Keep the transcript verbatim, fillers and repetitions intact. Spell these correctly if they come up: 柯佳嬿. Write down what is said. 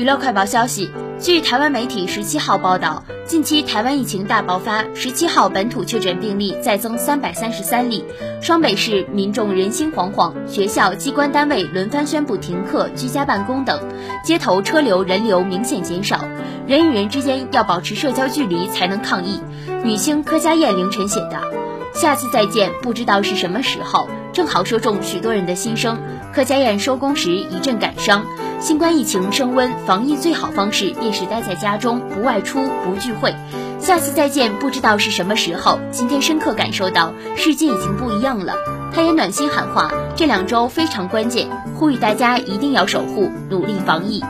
娱乐快报消息，据台湾媒体十七号报道，近期台湾疫情大爆发，十七号本土确诊病例再增三百三十三例，双北市民众人心惶惶，学校、机关单位轮番宣布停课、居家办公等，街头车流人流明显减少，人与人之间要保持社交距离才能抗疫。女星柯佳嬿凌晨写道：“下次再见，不知道是什么时候。”正好说中许多人的心声。柯佳嬿收工时一阵感伤。新冠疫情升温，防疫最好方式便是待在家中，不外出，不聚会。下次再见，不知道是什么时候。今天深刻感受到，世界已经不一样了。她也暖心喊话，这两周非常关键，呼吁大家一定要守护，努力防疫。